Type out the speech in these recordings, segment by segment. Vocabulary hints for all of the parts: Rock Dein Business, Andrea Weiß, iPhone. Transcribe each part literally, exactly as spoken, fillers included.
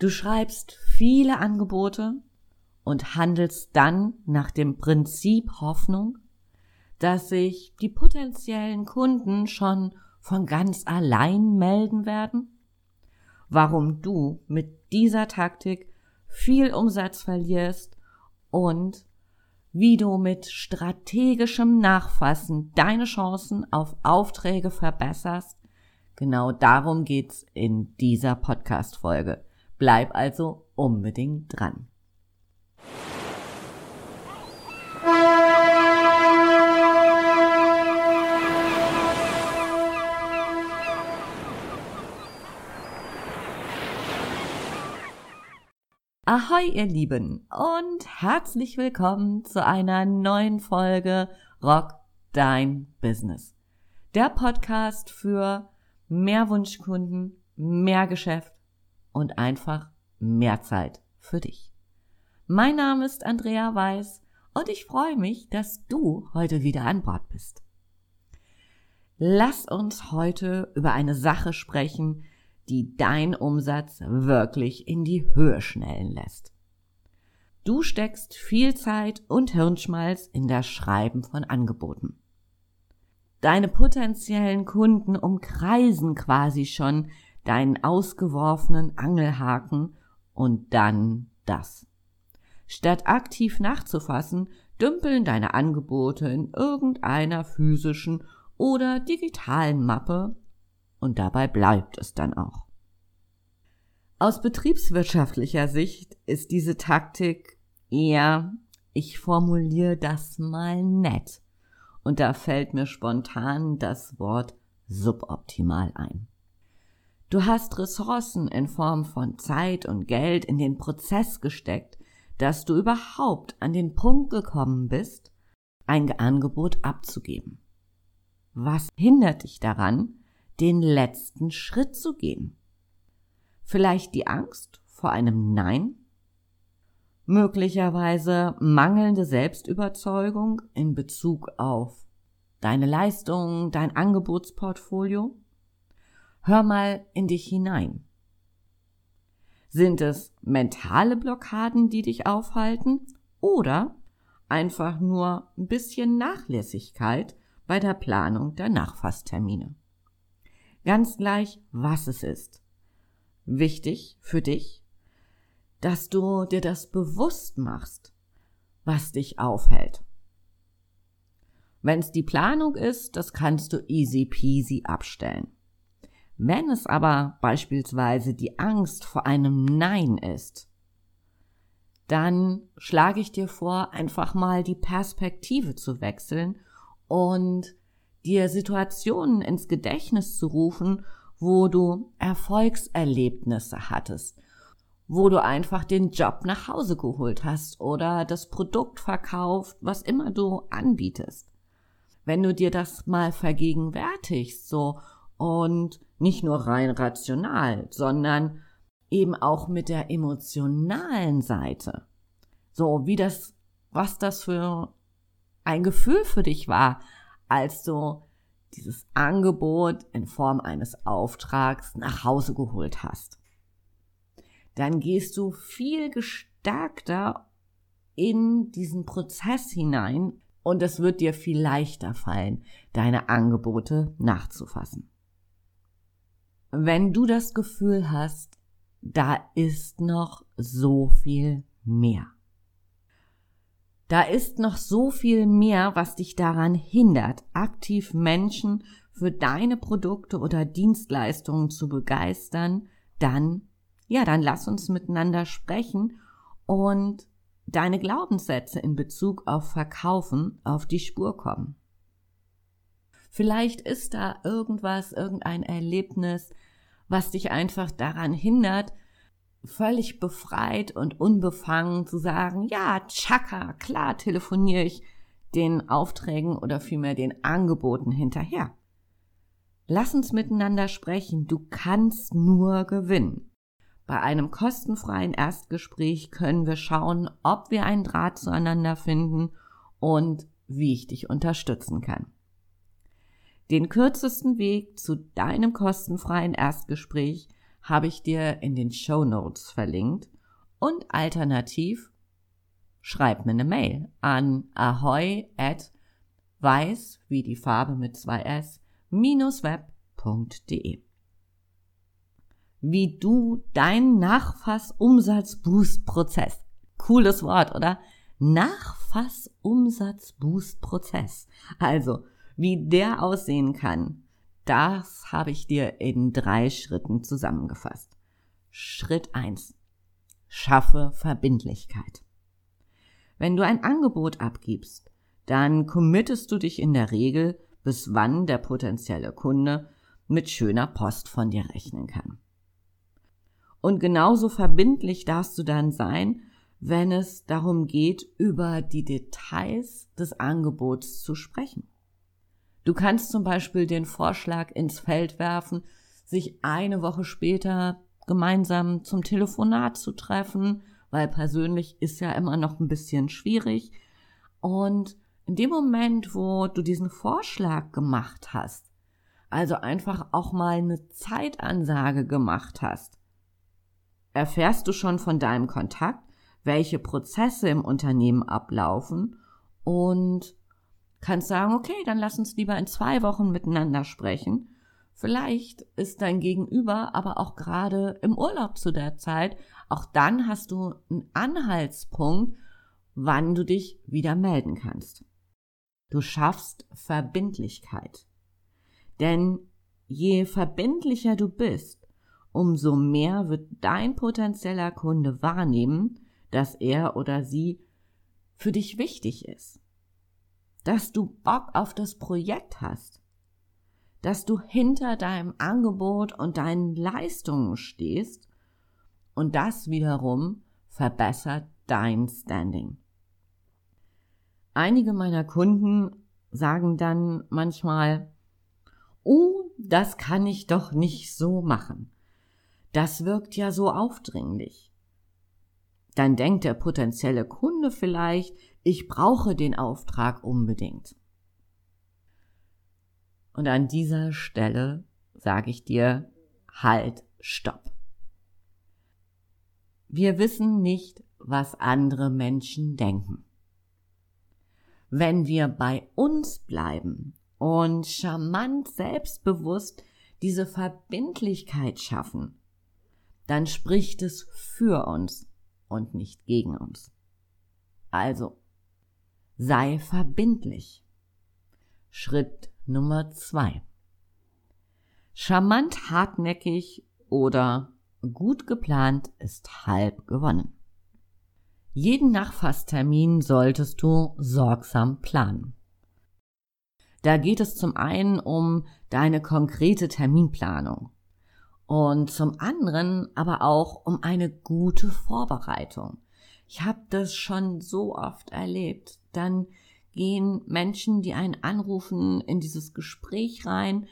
Du schreibst viele Angebote und handelst dann nach dem Prinzip Hoffnung, dass sich die potenziellen Kunden schon von ganz allein melden werden? Warum du mit dieser Taktik viel Umsatz verlierst und wie du mit strategischem Nachfassen deine Chancen auf Aufträge verbesserst, genau darum geht's in dieser Podcast-Folge. Bleib also unbedingt dran. Ahoi ihr Lieben und herzlich willkommen zu einer neuen Folge Rock Dein Business. Der Podcast für mehr Wunschkunden, mehr Geschäft und einfach mehr Zeit für dich. Mein Name ist Andrea Weiß und ich freue mich, dass du heute wieder an Bord bist. Lass uns heute über eine Sache sprechen, die deinen Umsatz wirklich in die Höhe schnellen lässt. Du steckst viel Zeit und Hirnschmalz in das Schreiben von Angeboten. Deine potenziellen Kunden umkreisen quasi schon deinen ausgeworfenen Angelhaken und dann das. Statt aktiv nachzufassen, dümpeln deine Angebote in irgendeiner physischen oder digitalen Mappe. Und dabei bleibt es dann auch. Aus betriebswirtschaftlicher Sicht ist diese Taktik eher, ich formuliere das mal nett. Und da fällt mir spontan das Wort suboptimal ein. Du hast Ressourcen in Form von Zeit und Geld in den Prozess gesteckt, dass du überhaupt an den Punkt gekommen bist, ein Angebot abzugeben. Was hindert dich daran, den letzten Schritt zu gehen? Vielleicht die Angst vor einem Nein? Möglicherweise mangelnde Selbstüberzeugung in Bezug auf deine Leistung, dein Angebotsportfolio? Hör mal in dich hinein. Sind es mentale Blockaden, die dich aufhalten, oder einfach nur ein bisschen Nachlässigkeit bei der Planung der Nachfasstermine? Ganz gleich, was es ist. Wichtig für dich, dass du dir das bewusst machst, was dich aufhält. Wenn es die Planung ist, das kannst du easy peasy abstellen. Wenn es aber beispielsweise die Angst vor einem Nein ist, dann schlage ich dir vor, einfach mal die Perspektive zu wechseln und dir Situationen ins Gedächtnis zu rufen, wo du Erfolgserlebnisse hattest, wo du einfach den Job nach Hause geholt hast oder das Produkt verkauft, was immer du anbietest. Wenn du dir das mal vergegenwärtigst, so, und nicht nur rein rational, sondern eben auch mit der emotionalen Seite, so wie das, was das für ein Gefühl für dich war, als du dieses Angebot in Form eines Auftrags nach Hause geholt hast. Dann gehst du viel gestärkter in diesen Prozess hinein und es wird dir viel leichter fallen, deine Angebote nachzufassen. Wenn du das Gefühl hast, da ist noch so viel mehr. Da ist noch so viel mehr, was dich daran hindert, aktiv Menschen für deine Produkte oder Dienstleistungen zu begeistern, dann, ja, dann lass uns miteinander sprechen und deine Glaubenssätze in Bezug auf Verkaufen auf die Spur kommen. Vielleicht ist da irgendwas, irgendein Erlebnis, was dich einfach daran hindert, völlig befreit und unbefangen zu sagen, ja, tschakka, klar telefoniere ich den Aufträgen oder vielmehr den Angeboten hinterher. Lass uns miteinander sprechen, du kannst nur gewinnen. Bei einem kostenfreien Erstgespräch können wir schauen, ob wir einen Draht zueinander finden und wie ich dich unterstützen kann. Den kürzesten Weg zu deinem kostenfreien Erstgespräch habe ich dir in den Shownotes verlinkt. Und alternativ, schreib mir eine Mail an ahoy at weiß, wie die Farbe mit zwei S, minus web punkt de. Wie du deinen Nachfass-Umsatz-Boost-Prozess, cooles Wort, oder? Nachfass-Umsatz-Boost-Prozess, also wie der aussehen kann, das habe ich dir in drei Schritten zusammengefasst. Schritt eins. Schaffe Verbindlichkeit. Wenn du ein Angebot abgibst, dann committest du dich in der Regel, bis wann der potenzielle Kunde mit schöner Post von dir rechnen kann. Und genauso verbindlich darfst du dann sein, wenn es darum geht, über die Details des Angebots zu sprechen. Du kannst zum Beispiel den Vorschlag ins Feld werfen, sich eine Woche später gemeinsam zum Telefonat zu treffen, weil persönlich ist ja immer noch ein bisschen schwierig. Und in dem Moment, wo du diesen Vorschlag gemacht hast, also einfach auch mal eine Zeitansage gemacht hast, erfährst du schon von deinem Kontakt, welche Prozesse im Unternehmen ablaufen und kannst sagen, okay, dann lass uns lieber in zwei Wochen miteinander sprechen. Vielleicht ist dein Gegenüber aber auch gerade im Urlaub zu der Zeit. Auch dann hast du einen Anhaltspunkt, wann du dich wieder melden kannst. Du schaffst Verbindlichkeit. Denn je verbindlicher du bist, umso mehr wird dein potenzieller Kunde wahrnehmen, dass er oder sie für dich wichtig ist, dass du Bock auf das Projekt hast, dass du hinter deinem Angebot und deinen Leistungen stehst und das wiederum verbessert dein Standing. Einige meiner Kunden sagen dann manchmal, oh, das kann ich doch nicht so machen. Das wirkt ja so aufdringlich. Dann denkt der potenzielle Kunde vielleicht, ich brauche den Auftrag unbedingt. Und an dieser Stelle sage ich dir, halt, stopp. Wir wissen nicht, was andere Menschen denken. Wenn wir bei uns bleiben und charmant selbstbewusst diese Verbindlichkeit schaffen, dann spricht es für uns und nicht gegen uns. Also, sei verbindlich. Schritt Nummer zwei. Charmant, hartnäckig oder gut geplant ist halb gewonnen. Jeden Nachfasstermin solltest du sorgsam planen. Da geht es zum einen um deine konkrete Terminplanung. Und zum anderen aber auch um eine gute Vorbereitung. Ich habe das schon so oft erlebt. Dann gehen Menschen, die einen anrufen, in dieses Gespräch rein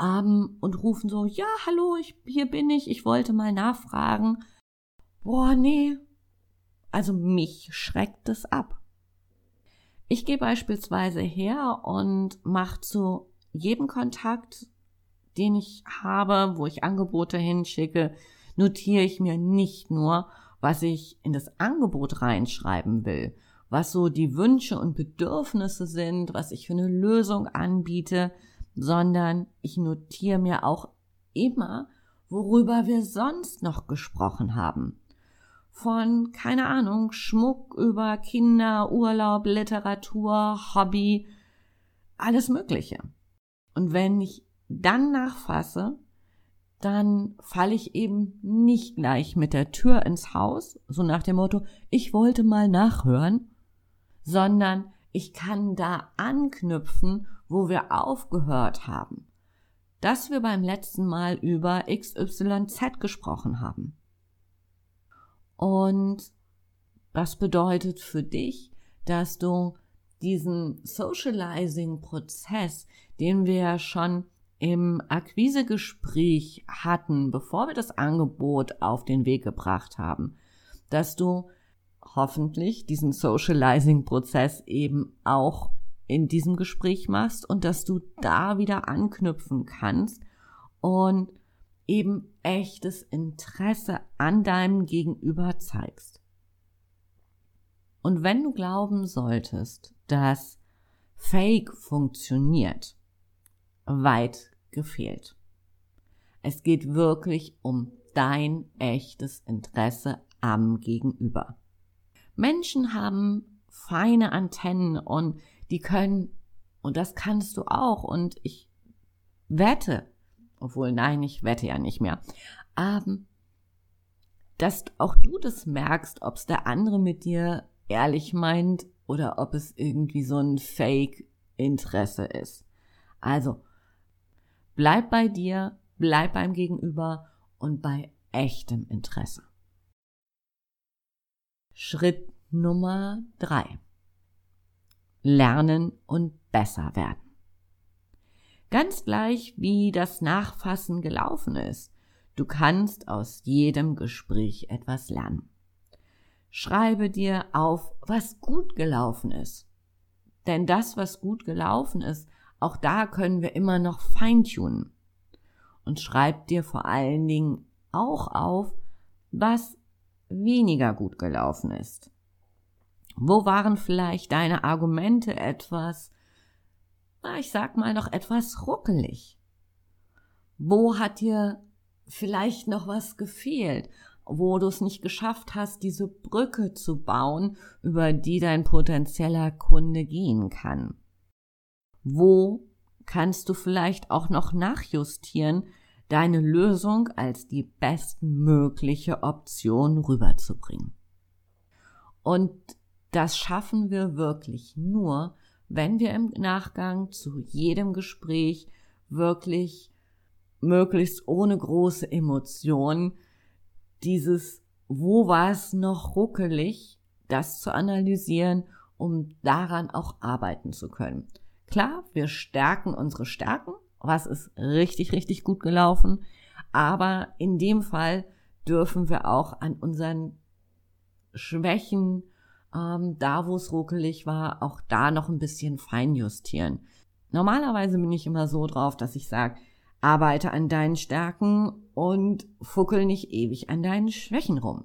ähm, und rufen so, ja, hallo, ich, hier bin ich, ich wollte mal nachfragen. Boah, nee, also mich schreckt es ab. Ich gehe beispielsweise her und mache zu jedem Kontakt, den ich habe, wo ich Angebote hinschicke, notiere ich mir nicht nur, was ich in das Angebot reinschreiben will, was so die Wünsche und Bedürfnisse sind, was ich für eine Lösung anbiete, sondern ich notiere mir auch immer, worüber wir sonst noch gesprochen haben. Von, keine Ahnung, Schmuck über Kinder, Urlaub, Literatur, Hobby, alles Mögliche. Und wenn ich dann nachfasse, dann falle ich eben nicht gleich mit der Tür ins Haus, so nach dem Motto, ich wollte mal nachhören, sondern ich kann da anknüpfen, wo wir aufgehört haben, dass wir beim letzten Mal über X Y Z gesprochen haben. Und das bedeutet für dich, dass du diesen Socializing-Prozess, den wir ja schon im Akquisegespräch hatten, bevor wir das Angebot auf den Weg gebracht haben, dass du hoffentlich diesen Socializing-Prozess eben auch in diesem Gespräch machst und dass du da wieder anknüpfen kannst und eben echtes Interesse an deinem Gegenüber zeigst. Und wenn du glauben solltest, dass Fake funktioniert, weit gefehlt. Es geht wirklich um dein echtes Interesse am Gegenüber. Menschen haben feine Antennen und die können, und das kannst du auch, und ich wette, obwohl nein, ich wette ja nicht mehr, ähm, dass auch du das merkst, ob es der andere mit dir ehrlich meint oder ob es irgendwie so ein Fake-Interesse ist. Also, bleib bei dir, bleib beim Gegenüber und bei echtem Interesse. Schritt Nummer drei. Lernen und besser werden. Ganz gleich, wie das Nachfassen gelaufen ist, du kannst aus jedem Gespräch etwas lernen. Schreibe dir auf, was gut gelaufen ist. Denn das, was gut gelaufen ist, auch da können wir immer noch feintunen. Und schreib dir vor allen Dingen auch auf, was weniger gut gelaufen ist. Wo waren vielleicht deine Argumente etwas, na, ich sag mal noch etwas ruckelig? Wo hat dir vielleicht noch was gefehlt, wo du es nicht geschafft hast, diese Brücke zu bauen, über die dein potenzieller Kunde gehen kann? Wo kannst du vielleicht auch noch nachjustieren, deine Lösung als die bestmögliche Option rüberzubringen? Und das schaffen wir wirklich nur, wenn wir im Nachgang zu jedem Gespräch wirklich möglichst ohne große Emotionen dieses wo war es noch ruckelig, das zu analysieren, um daran auch arbeiten zu können. Klar, wir stärken unsere Stärken, was ist richtig, richtig gut gelaufen, aber in dem Fall dürfen wir auch an unseren Schwächen, ähm, da wo es ruckelig war, auch da noch ein bisschen feinjustieren. Normalerweise bin ich immer so drauf, dass ich sage, arbeite an deinen Stärken und fuckel nicht ewig an deinen Schwächen rum.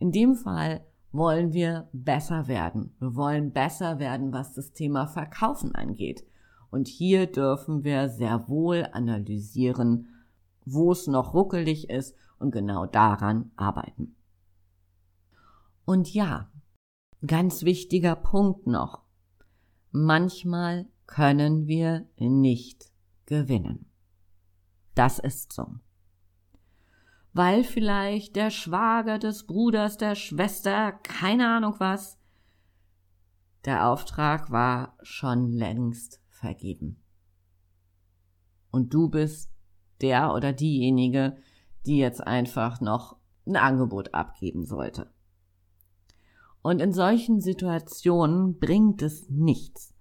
In dem Fall wollen wir besser werden. Wir wollen besser werden, was das Thema Verkaufen angeht. Und hier dürfen wir sehr wohl analysieren, wo es noch ruckelig ist und genau daran arbeiten. Und ja, ganz wichtiger Punkt noch. Manchmal können wir nicht gewinnen. Das ist so. Weil vielleicht der Schwager des Bruders, der Schwester, keine Ahnung was, der Auftrag war schon längst vergeben. Und du bist der oder diejenige, die jetzt einfach noch ein Angebot abgeben sollte. Und in solchen Situationen bringt es nichts,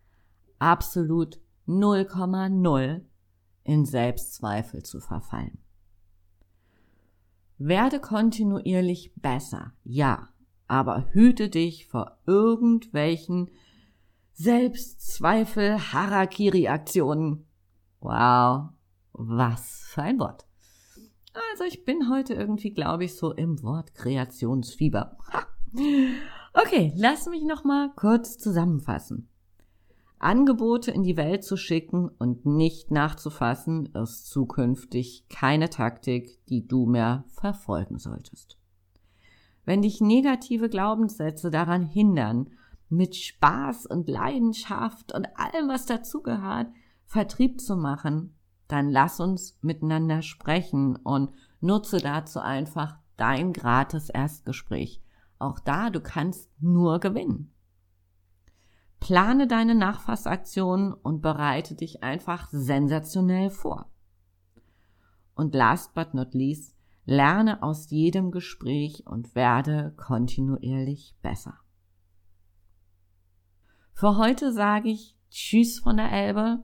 absolut null Komma null in Selbstzweifel zu verfallen. Werde kontinuierlich besser, ja, aber hüte dich vor irgendwelchen Selbstzweifel-Harakiri-Aktionen. Wow, was für ein Wort. Also ich bin heute irgendwie, glaube ich, so im Wort Kreationsfieber. Ha. Okay, lass mich nochmal kurz zusammenfassen. Angebote in die Welt zu schicken und nicht nachzufassen, ist zukünftig keine Taktik, die du mehr verfolgen solltest. Wenn dich negative Glaubenssätze daran hindern, mit Spaß und Leidenschaft und allem, was dazugehört, Vertrieb zu machen, dann lass uns miteinander sprechen und nutze dazu einfach dein gratis Erstgespräch. Auch da, du kannst nur gewinnen. Plane deine Nachfassaktionen und bereite dich einfach sensationell vor. Und last but not least, lerne aus jedem Gespräch und werde kontinuierlich besser. Für heute sage ich Tschüss von der Elbe.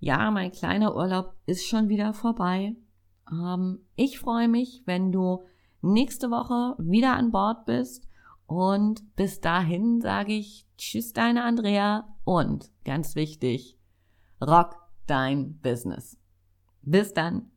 Ja, mein kleiner Urlaub ist schon wieder vorbei. Ähm, ich freue mich, wenn du nächste Woche wieder an Bord bist. Und bis dahin sage ich Tschüss, deine Andrea. Und ganz wichtig, rock dein Business. Bis dann.